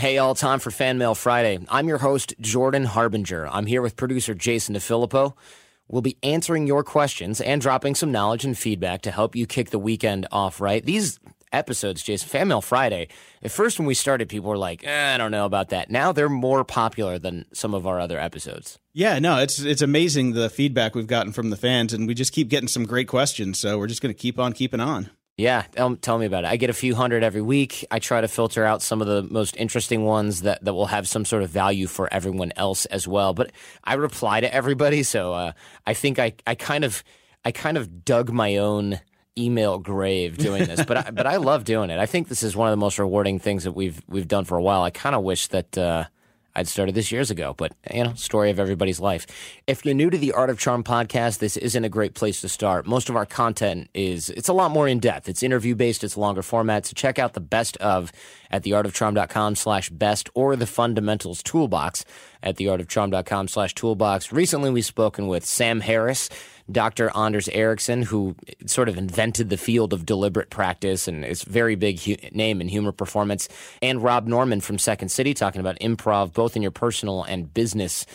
Hey, all, time for Fan Mail Friday. I'm your host, Jordan Harbinger. I'm here with producer Jason DeFilippo. We'll be answering your questions and dropping some knowledge and feedback to help you kick the weekend off right. These episodes, Jason, Fan Mail Friday, at first when we started, people were like, I don't know about that. Now they're more popular than some of our other episodes. Yeah, no, it's amazing the feedback we've gotten from the fans, and we just keep getting some great questions, so we're just going to keep on keeping on. Yeah, tell me about it. I get a few hundred every week. I try to filter out some of the most interesting ones that will have some sort of value for everyone else as well. But I reply to everybody, so I think I kind of dug my own email grave doing this. But I love doing it. I think this is one of the most rewarding things that we've done for a while. I kind of wish that I'd started this years ago, but, you know, story of everybody's life. If you're new to the Art of Charm podcast, this isn't a great place to start. Most of our content it's a lot more in-depth. It's interview-based. It's longer format. So check out the best of at theartofcharm.com/best or the fundamentals toolbox at theartofcharm.com/toolbox. Recently, we've spoken with Sam Harris, Dr. Anders Ericsson, who sort of invented the field of deliberate practice and is a very big name in humor performance, and Rob Norman from Second City talking about improv, both in your personal and business.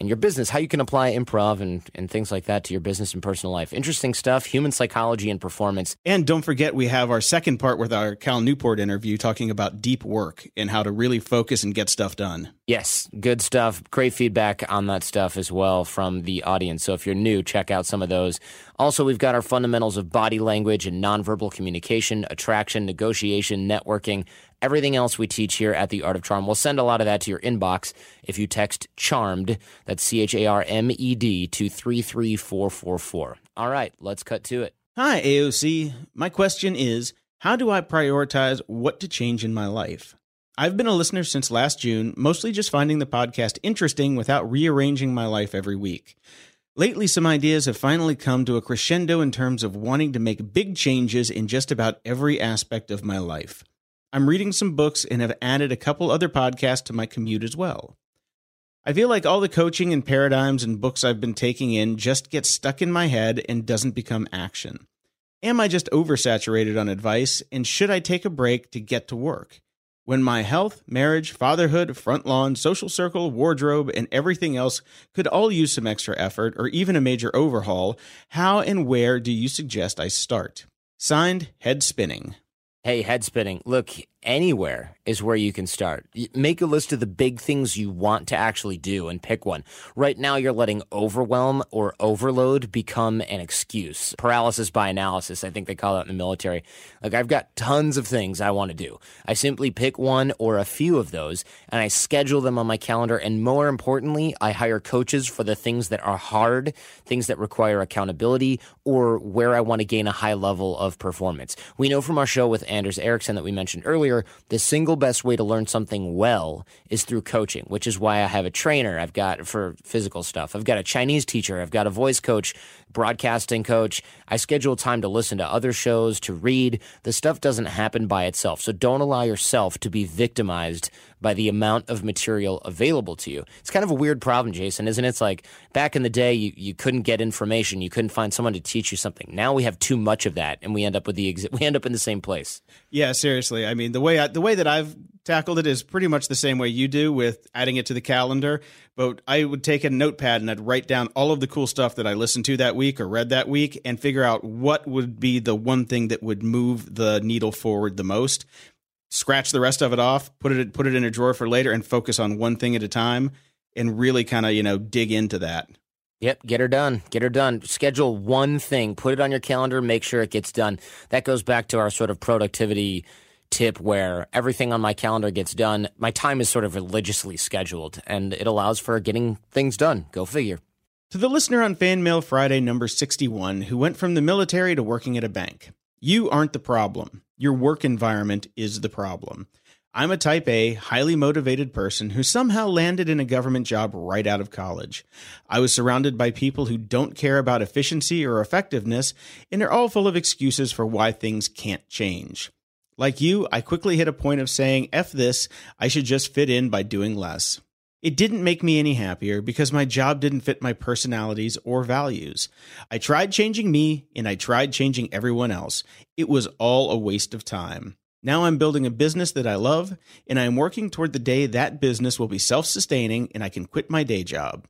And your business, how you can apply improv and things like that to your business and personal life. Interesting stuff, human psychology and performance. And don't forget, we have our second part with our Cal Newport interview talking about deep work and how to really focus and get stuff done. Yes, good stuff. Great feedback on that stuff as well from the audience. So if you're new, check out some of those. Also, we've got our fundamentals of body language and nonverbal communication, attraction, negotiation, networking, everything else we teach here at The Art of Charm. We'll send a lot of that to your inbox if you text CHARMED, that's CHARMED, to 33444. All right, let's cut to it. Hi, AOC. My question is, how do I prioritize what to change in my life? I've been a listener since last June, mostly just finding the podcast interesting without rearranging my life every week. Lately, some ideas have finally come to a crescendo in terms of wanting to make big changes in just about every aspect of my life. I'm reading some books and have added a couple other podcasts to my commute as well. I feel like all the coaching and paradigms and books I've been taking in just get stuck in my head and doesn't become action. Am I just oversaturated on advice, and should I take a break to get to work? When my health, marriage, fatherhood, front lawn, social circle, wardrobe, and everything else could all use some extra effort or even a major overhaul, how and where do you suggest I start? Signed, Head Spinning. Hey, head spinning. Look, anywhere is where you can start. Make a list of the big things you want to actually do and pick one. Right now, you're letting overwhelm or overload become an excuse. Paralysis by analysis, I think they call that in the military. Like, I've got tons of things I want to do. I simply pick one or a few of those, and I schedule them on my calendar. And more importantly, I hire coaches for the things that are hard, things that require accountability, or where I want to gain a high level of performance. We know from our show with Anders Ericsson that we mentioned earlier, the single best way to learn something well is through coaching, which is why I have a trainer I've got for physical stuff. I've got a Chinese teacher. I've got a voice coach, broadcasting coach. I schedule time to listen to other shows, to read. The stuff doesn't happen by itself. So don't allow yourself to be victimized by the amount of material available to you. It's kind of a weird problem, Jason, isn't it? It's like back in the day, you couldn't get information. You couldn't find someone to teach you something. Now we have too much of that, and we end up in the same place. Yeah, seriously. I mean, the way that I've tackled it is pretty much the same way you do with adding it to the calendar, but I would take a notepad and I'd write down all of the cool stuff that I listened to that week or read that week and figure out what would be the one thing that would move the needle forward the most. Scratch the rest of it off, put it in a drawer for later, and focus on one thing at a time and really kind of, dig into that. Yep. Get her done. Schedule one thing, put it on your calendar, make sure it gets done. That goes back to our sort of productivity tip where everything on my calendar gets done. My time is sort of religiously scheduled, and it allows for getting things done. Go figure. To the listener on Fan Mail Friday number 61, who went from the military to working at a bank. You aren't the problem. Your work environment is the problem. I'm a type A, highly motivated person who somehow landed in a government job right out of college. I was surrounded by people who don't care about efficiency or effectiveness, and are all full of excuses for why things can't change. Like you, I quickly hit a point of saying, F this, I should just fit in by doing less. It didn't make me any happier because my job didn't fit my personalities or values. I tried changing me, and I tried changing everyone else. It was all a waste of time. Now I'm building a business that I love, and I'm working toward the day that business will be self-sustaining and I can quit my day job.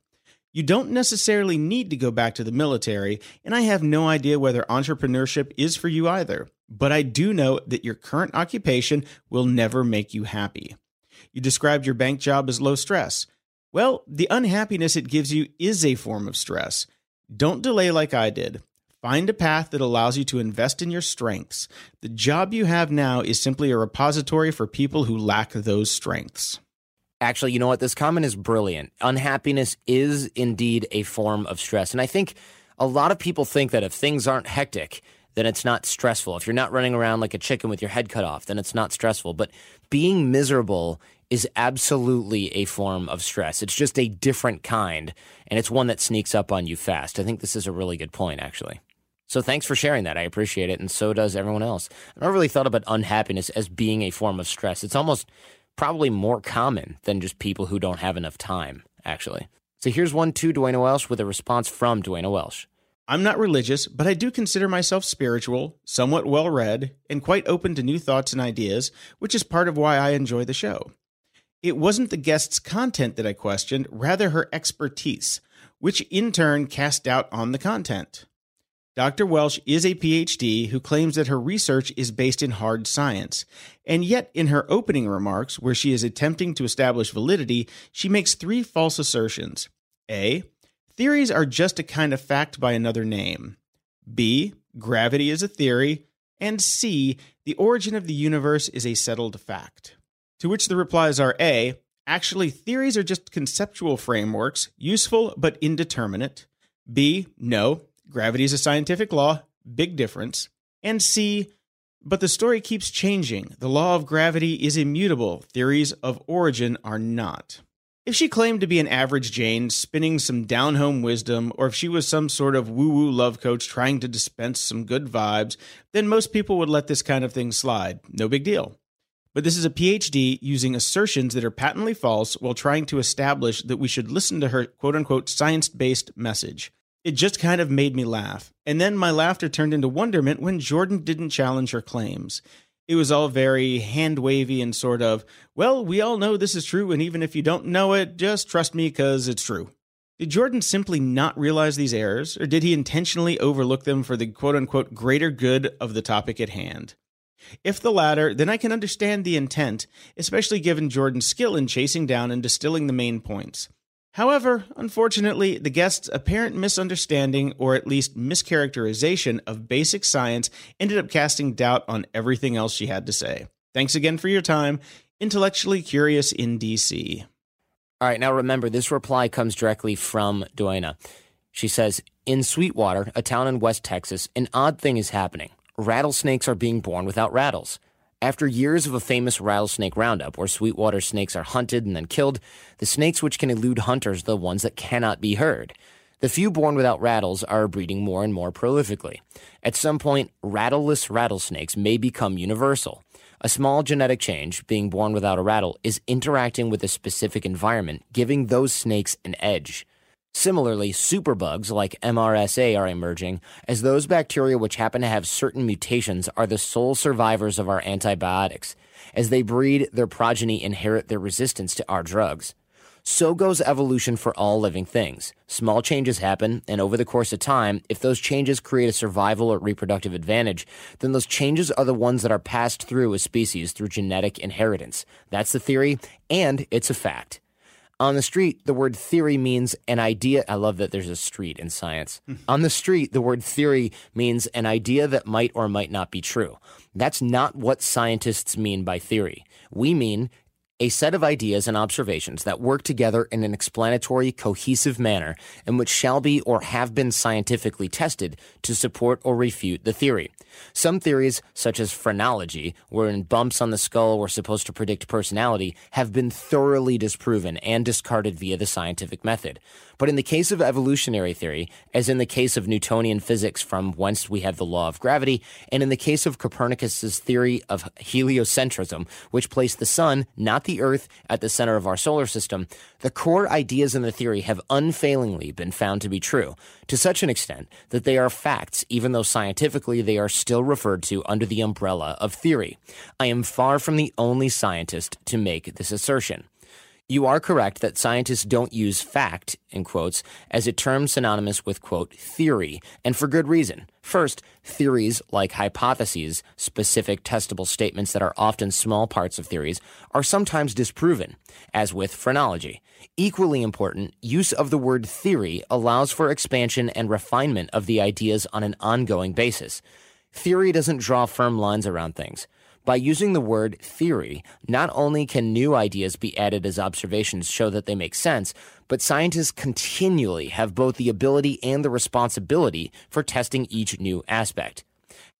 You don't necessarily need to go back to the military, and I have no idea whether entrepreneurship is for you either, but I do know that your current occupation will never make you happy. You described your bank job as low stress. Well, the unhappiness it gives you is a form of stress. Don't delay like I did. Find a path that allows you to invest in your strengths. The job you have now is simply a repository for people who lack those strengths. Actually, you know what? This comment is brilliant. Unhappiness is indeed a form of stress. And I think a lot of people think that if things aren't hectic, then it's not stressful. If you're not running around like a chicken with your head cut off, then it's not stressful. But being miserable is absolutely a form of stress. It's just a different kind, and it's one that sneaks up on you fast. I think this is a really good point, actually. So thanks for sharing that. I appreciate it, and so does everyone else. I never really thought about unhappiness as being a form of stress. It's almost probably more common than just people who don't have enough time, actually. So here's one to Duana Welch with a response from Duana Welch. I'm not religious, but I do consider myself spiritual, somewhat well-read, and quite open to new thoughts and ideas, which is part of why I enjoy the show. It wasn't the guest's content that I questioned, rather her expertise, which in turn cast doubt on the content. Dr. Welch is a PhD who claims that her research is based in hard science, and yet in her opening remarks, where she is attempting to establish validity, she makes three false assertions. A. Theories are just a kind of fact by another name. B. Gravity is a theory. And C. The origin of the universe is a settled fact. To which the replies are A. Actually, theories are just conceptual frameworks, useful but indeterminate. B. No. Gravity is a scientific law, big difference. And C, but the story keeps changing. The law of gravity is immutable. Theories of origin are not. If she claimed to be an average Jane spinning some down-home wisdom, or if she was some sort of woo-woo love coach trying to dispense some good vibes, then most people would let this kind of thing slide. No big deal. But this is a PhD using assertions that are patently false while trying to establish that we should listen to her quote-unquote science-based message. It just kind of made me laugh, and then my laughter turned into wonderment when Jordan didn't challenge her claims. It was all very hand-wavy and sort of, well, we all know this is true, and even if you don't know it, just trust me because it's true. Did Jordan simply not realize these errors, or did he intentionally overlook them for the quote-unquote greater good of the topic at hand? If the latter, then I can understand the intent, especially given Jordan's skill in chasing down and distilling the main points. However, unfortunately, the guest's apparent misunderstanding or at least mischaracterization of basic science ended up casting doubt on everything else she had to say. Thanks again for your time. Intellectually Curious in DC. All right, now remember, this reply comes directly from Duana. She says, in Sweetwater, a town in West Texas, an odd thing is happening. Rattlesnakes are being born without rattles. After years of a famous rattlesnake roundup where Sweetwater snakes are hunted and then killed, the snakes which can elude hunters are the ones that cannot be heard. The few born without rattles are breeding more and more prolifically. At some point, rattleless rattlesnakes may become universal. A small genetic change, being born without a rattle, is interacting with a specific environment, giving those snakes an edge. Similarly, superbugs like MRSA are emerging, as those bacteria which happen to have certain mutations are the sole survivors of our antibiotics. As they breed, their progeny inherit their resistance to our drugs. So goes evolution for all living things. Small changes happen, and over the course of time, if those changes create a survival or reproductive advantage, then those changes are the ones that are passed through as species through genetic inheritance. That's the theory, and it's a fact. On the street, the word theory means an idea. I love that there's a street in science. On the street, the word theory means an idea that might or might not be true. That's not what scientists mean by theory. We mean a set of ideas and observations that work together in an explanatory, cohesive manner and which shall be or have been scientifically tested to support or refute the theory. Some theories, such as phrenology, wherein bumps on the skull were supposed to predict personality, have been thoroughly disproven and discarded via the scientific method. But in the case of evolutionary theory, as in the case of Newtonian physics from whence we have the law of gravity, and in the case of Copernicus's theory of heliocentrism, which placed the sun, not the earth, at the center of our solar system, the core ideas in the theory have unfailingly been found to be true, to such an extent that they are facts, even though scientifically they are still referred to under the umbrella of theory. I am far from the only scientist to make this assertion. You are correct that scientists don't use fact, in quotes, as a term synonymous with, quote, theory, and for good reason. First, theories, like hypotheses, specific testable statements that are often small parts of theories, are sometimes disproven, as with phrenology. Equally important, use of the word theory allows for expansion and refinement of the ideas on an ongoing basis. Theory doesn't draw firm lines around things. By using the word theory, not only can new ideas be added as observations show that they make sense, but scientists continually have both the ability and the responsibility for testing each new aspect.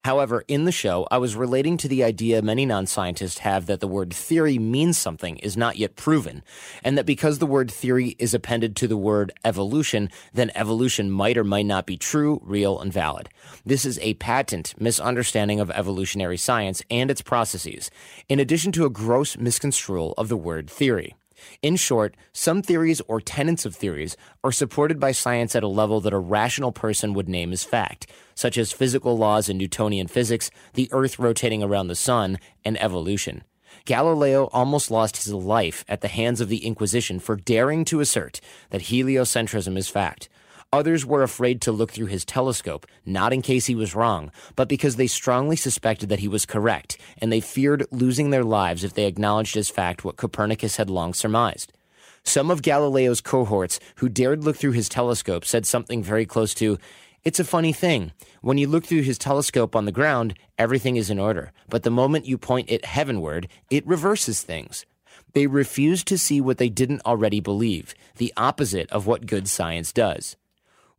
However, in the show, I was relating to the idea many non-scientists have that the word theory means something is not yet proven, and that because the word theory is appended to the word evolution, then evolution might or might not be true, real, and valid. This is a patent misunderstanding of evolutionary science and its processes, in addition to a gross misconstrual of the word theory. In short, some theories or tenets of theories are supported by science at a level that a rational person would name as fact, such as physical laws in Newtonian physics, the Earth rotating around the sun, and evolution. Galileo almost lost his life at the hands of the Inquisition for daring to assert that heliocentrism is fact. Others were afraid to look through his telescope, not in case he was wrong, but because they strongly suspected that he was correct, and they feared losing their lives if they acknowledged as fact what Copernicus had long surmised. Some of Galileo's cohorts who dared look through his telescope said something very close to, "It's a funny thing. When you look through his telescope on the ground, everything is in order, but the moment you point it heavenward, it reverses things." They refused to see what they didn't already believe, the opposite of what good science does.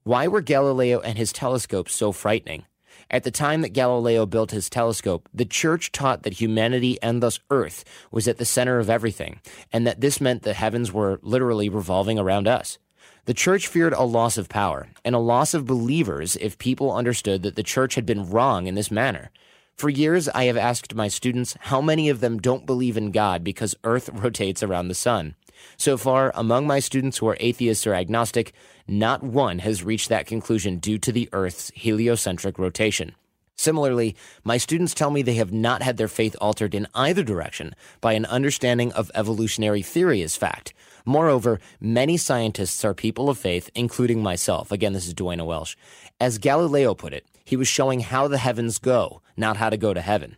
Why were Galileo and his telescope so frightening? At the time that Galileo built his telescope, the Church taught that humanity and thus Earth was at the center of everything, and that this meant the heavens were literally revolving around us. The Church feared a loss of power and a loss of believers if people understood that the Church had been wrong in this manner. For years, I have asked my students how many of them don't believe in God because Earth rotates around the sun. So far, among my students who are atheists or agnostic, not one has reached that conclusion due to the Earth's heliocentric rotation. Similarly, my students tell me they have not had their faith altered in either direction by an understanding of evolutionary theory as fact. Moreover, many scientists are people of faith, including myself. Again, this is Duana Welch. As Galileo put it, he was showing how the heavens go, not how to go to heaven.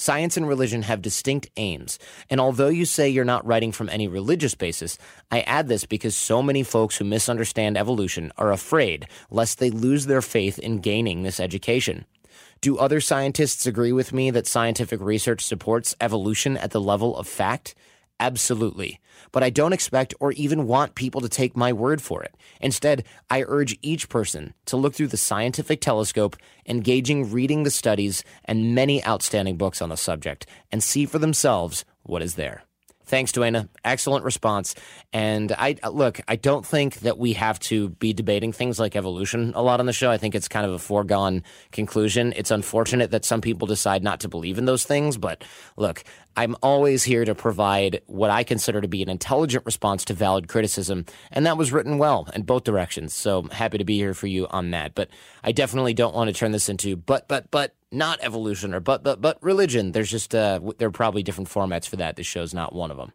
Science and religion have distinct aims, and although you say you're not writing from any religious basis, I add this because so many folks who misunderstand evolution are afraid lest they lose their faith in gaining this education. Do other scientists agree with me that scientific research supports evolution at the level of fact? Absolutely. But I don't expect or even want people to take my word for it. Instead, I urge each person to look through the scientific telescope, engaging reading the studies and many outstanding books on the subject, and see for themselves what is there. Thanks, Duana. Excellent response. And I don't think that we have to be debating things like evolution a lot on the show. I think it's kind of a foregone conclusion. It's unfortunate that some people decide not to believe in those things. But look, I'm always here to provide what I consider to be an intelligent response to valid criticism. And that was written well in both directions. So I'm happy to be here for you on that. But I definitely don't want to turn this into but. Not evolution or but religion. There's just there are probably different formats for that. This show's not one of them.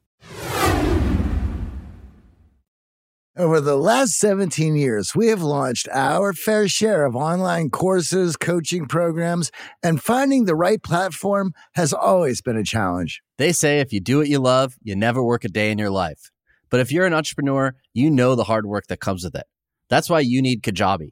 Over the last 17 years, we have launched our fair share of online courses, coaching programs, and finding the right platform has always been a challenge. They say if you do what you love, you never work a day in your life. But if you're an entrepreneur, you know the hard work that comes with it. That's why you need Kajabi.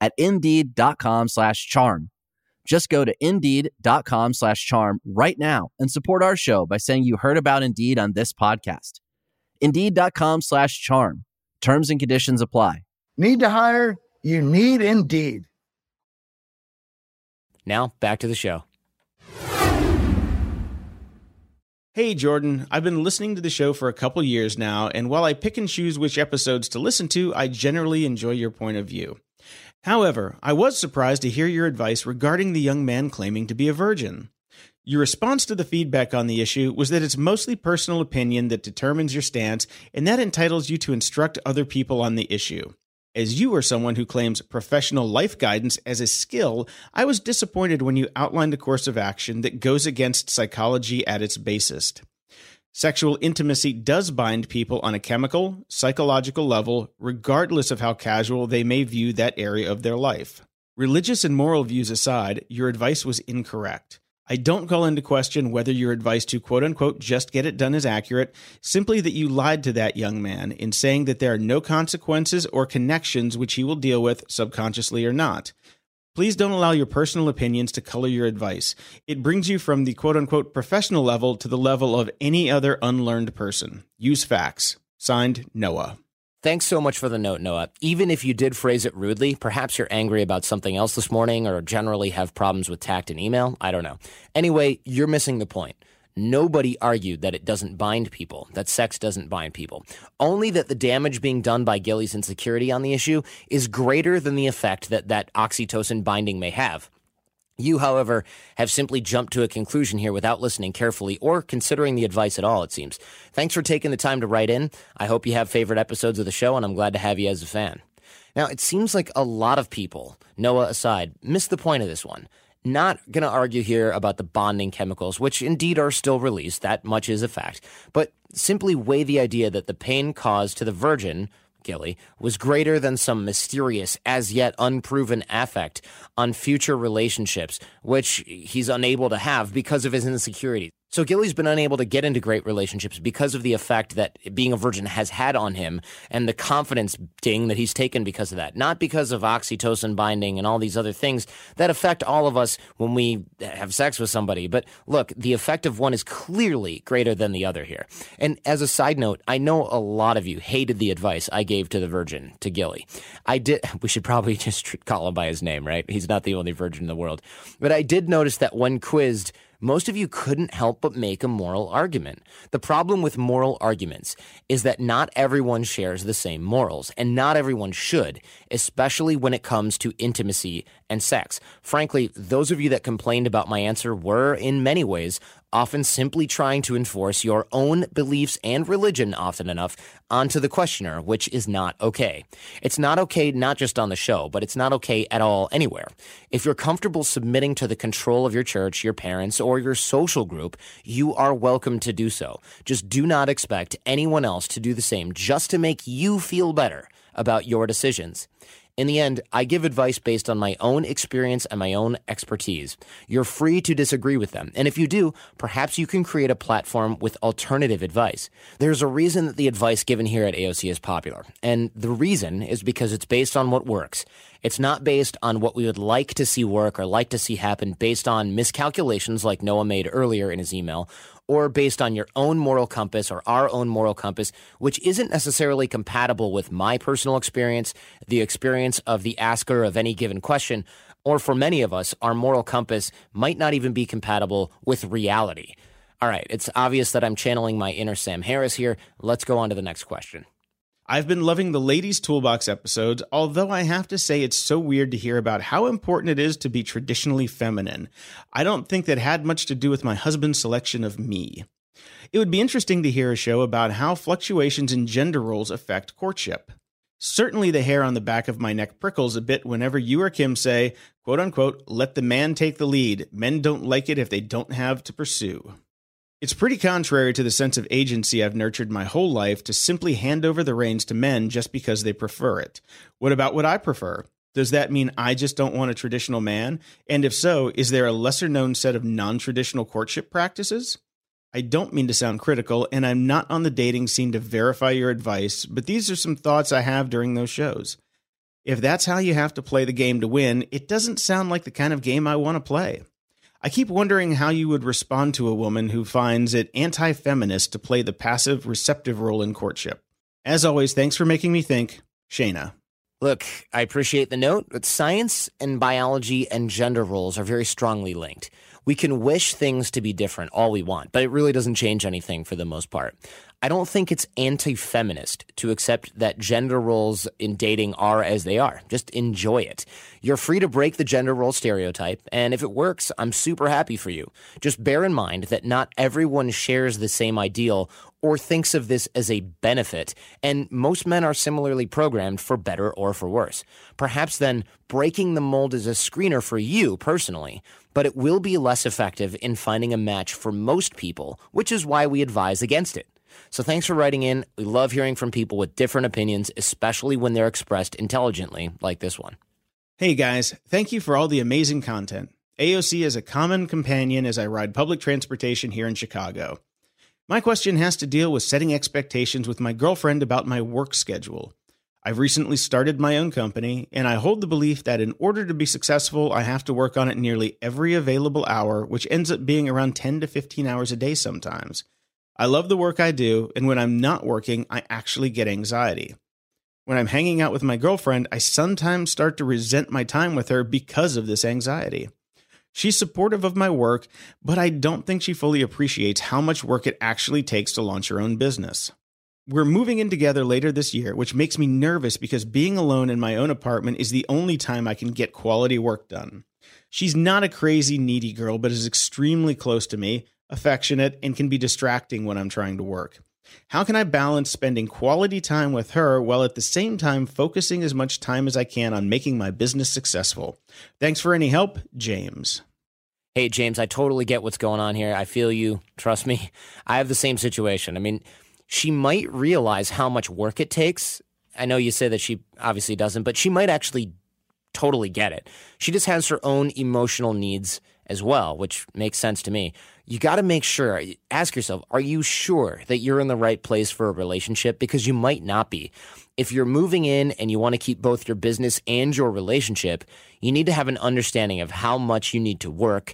at Indeed.com/charm. Just go to Indeed.com/charm right now and support our show by saying you heard about Indeed on this podcast. Indeed.com/charm. Terms and conditions apply. Need to hire? You need Indeed. Now, back to the show. Hey, Jordan. I've been listening to the show for a couple years now, and while I pick and choose which episodes to listen to, I generally enjoy your point of view. However, I was surprised to hear your advice regarding the young man claiming to be a virgin. Your response to the feedback on the issue was that it's mostly personal opinion that determines your stance, and that entitles you to instruct other people on the issue. As you are someone who claims professional life guidance as a skill, I was disappointed when you outlined a course of action that goes against psychology at its basest. Sexual intimacy does bind people on a chemical, psychological level, regardless of how casual they may view that area of their life. Religious and moral views aside, your advice was incorrect. I don't call into question whether your advice to quote-unquote just get it done is accurate, simply that you lied to that young man in saying that there are no consequences or connections which he will deal with, subconsciously or not. Please don't allow your personal opinions to color your advice. It brings you from the quote-unquote professional level to the level of any other unlearned person. Use facts. Signed, Noah. Thanks so much for the note, Noah. Even if you did phrase it rudely, perhaps you're angry about something else this morning or generally have problems with tact and email. I don't know. Anyway, you're missing the point. Nobody argued that it doesn't bind people, that sex doesn't bind people. Only that the damage being done by Gilly's insecurity on the issue is greater than the effect that oxytocin binding may have. You, however, have simply jumped to a conclusion here without listening carefully or considering the advice at all, it seems. Thanks for taking the time to write in. I hope you have favorite episodes of the show, and I'm glad to have you as a fan. Now, it seems like a lot of people, Noah aside, missed the point of this one. Not going to argue here about the bonding chemicals, which indeed are still released, that much is a fact, but simply weigh the idea that the pain caused to the virgin, Gilly, was greater than some mysterious, as yet unproven effect on future relationships, which he's unable to have because of his insecurities. So Gilly's been unable to get into great relationships because of the effect that being a virgin has had on him and the confidence ding that he's taken because of that, not because of oxytocin binding and all these other things that affect all of us when we have sex with somebody. But look, the effect of one is clearly greater than the other here. And as a side note, I know a lot of you hated the advice I gave to the virgin, to Gilly. We should probably just call him by his name, right? He's not the only virgin in the world. But I did notice that when quizzed, most of you couldn't help but make a moral argument. The problem with moral arguments is that not everyone shares the same morals, and not everyone should, especially when it comes to intimacy and sex. Frankly, those of you that complained about my answer were, in many ways, often simply trying to enforce your own beliefs and religion often enough onto the questioner, which is not okay. It's not okay not just on the show, but it's not okay at all anywhere. If you're comfortable submitting to the control of your church, your parents, or your social group, you are welcome to do so. Just do not expect anyone else to do the same just to make you feel better about your decisions. In the end, I give advice based on my own experience and my own expertise. You're free to disagree with them. And if you do, perhaps you can create a platform with alternative advice. There's a reason that the advice given here at AOC is popular. And the reason is because it's based on what works. It's not based on what we would like to see work or like to see happen based on miscalculations like Noah made earlier in his email, or based on your own moral compass or our own moral compass, which isn't necessarily compatible with my personal experience, the experience of the asker of any given question, or for many of us, our moral compass might not even be compatible with reality. All right, it's obvious that I'm channeling my inner Sam Harris here. Let's go on to the next question. I've been loving the Ladies' Toolbox episodes, although I have to say it's so weird to hear about how important it is to be traditionally feminine. I don't think that had much to do with my husband's selection of me. It would be interesting to hear a show about how fluctuations in gender roles affect courtship. Certainly the hair on the back of my neck prickles a bit whenever you or Kim say, quote-unquote, let the man take the lead. Men don't like it if they don't have to pursue. It's pretty contrary to the sense of agency I've nurtured my whole life to simply hand over the reins to men just because they prefer it. What about what I prefer? Does that mean I just don't want a traditional man? And if so, is there a lesser-known set of non-traditional courtship practices? I don't mean to sound critical, and I'm not on the dating scene to verify your advice, but these are some thoughts I have during those shows. If that's how you have to play the game to win, it doesn't sound like the kind of game I want to play. I keep wondering how you would respond to a woman who finds it anti-feminist to play the passive, receptive role in courtship. As always, thanks for making me think. Shayna. Look, I appreciate the note, but science and biology and gender roles are very strongly linked. We can wish things to be different all we want, but it really doesn't change anything for the most part. I don't think it's anti-feminist to accept that gender roles in dating are as they are. Just enjoy it. You're free to break the gender role stereotype, and if it works, I'm super happy for you. Just bear in mind that not everyone shares the same ideal or thinks of this as a benefit, and most men are similarly programmed for better or for worse. Perhaps then breaking the mold is a screener for you personally, but it will be less effective in finding a match for most people, which is why we advise against it. So thanks for writing in. We love hearing from people with different opinions, especially when they're expressed intelligently like this one. Hey guys, thank you for all the amazing content. AOC is a common companion as I ride public transportation here in Chicago. My question has to deal with setting expectations with my girlfriend about my work schedule. I've recently started my own company, and I hold the belief that in order to be successful, I have to work on it nearly every available hour, which ends up being around 10 to 15 hours a day sometimes. I love the work I do, and when I'm not working, I actually get anxiety. When I'm hanging out with my girlfriend, I sometimes start to resent my time with her because of this anxiety. She's supportive of my work, but I don't think she fully appreciates how much work it actually takes to launch her own business. We're moving in together later this year, which makes me nervous because being alone in my own apartment is the only time I can get quality work done. She's not a crazy, needy girl, but is extremely close to me, affectionate, and can be distracting when I'm trying to work. How can I balance spending quality time with her while at the same time focusing as much time as I can on making my business successful? Thanks for any help, James. Hey, James, I totally get what's going on here. I feel you. Trust me. I have the same situation. I mean, she might realize how much work it takes. I know you say that she obviously doesn't, but she might actually totally get it. She just has her own emotional needs as well, which makes sense to me. You got to make sure, ask yourself, are you sure that you're in the right place for a relationship? Because you might not be. If you're moving in and you want to keep both your business and your relationship, you need to have an understanding of how much you need to work,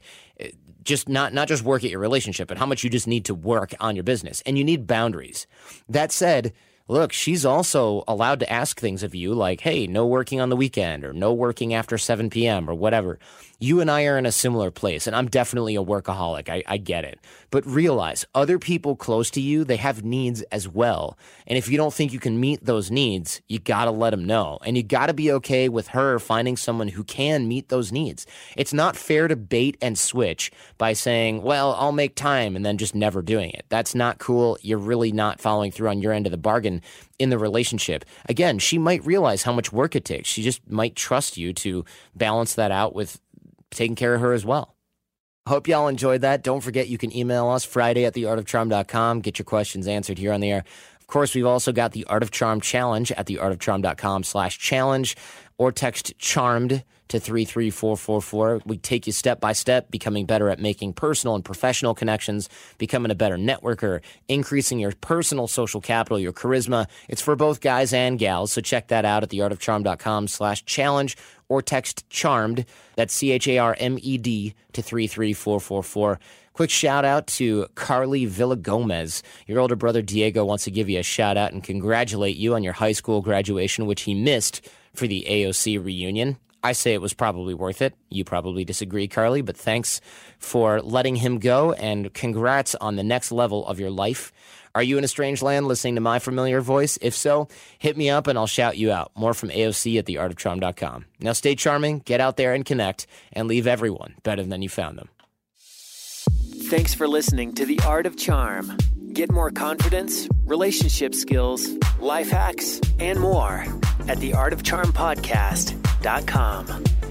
just not just work at your relationship, but how much you just need to work on your business. And you need boundaries. That said, look, she's also allowed to ask things of you like, hey, no working on the weekend or no working after 7 p.m. or whatever. You and I are in a similar place, and I'm definitely a workaholic. I get it. But realize other people close to you, they have needs as well. And if you don't think you can meet those needs, you got to let them know. And you got to be okay with her finding someone who can meet those needs. It's not fair to bait and switch by saying, well, I'll make time and then just never doing it. That's not cool. You're really not following through on your end of the bargain in the relationship. Again, she might realize how much work it takes. She just might trust you to balance that out with taking care of her as well. Hope y'all enjoyed that. Don't forget, you can email us Friday at theartofcharm.com. Get your questions answered here on the air. Of course, we've also got the Art of Charm Challenge at theartofcharm.com/challenge, or text CHARMED to 33444. We take you step by step, becoming better at making personal and professional connections, becoming a better networker, increasing your personal social capital, your charisma. It's for both guys and gals, so check that out at theartofcharm.com/challenge, or text CHARMED, that's CHARMED, to 33444. Quick shout out to Carly Villagomez. Your older brother Diego wants to give you a shout out and congratulate you on your high school graduation, which he missed for the AOC reunion. I say it was probably worth it. You probably disagree, Carly, but thanks for letting him go, and congrats on the next level of your life. Are you in a strange land listening to my familiar voice? If so, hit me up and I'll shout you out. More from AOC at theartofcharm.com. Now stay charming, get out there and connect, and leave everyone better than you found them. Thanks for listening to The Art of Charm. Get more confidence, relationship skills, life hacks, and more at theartofcharmpodcast.com.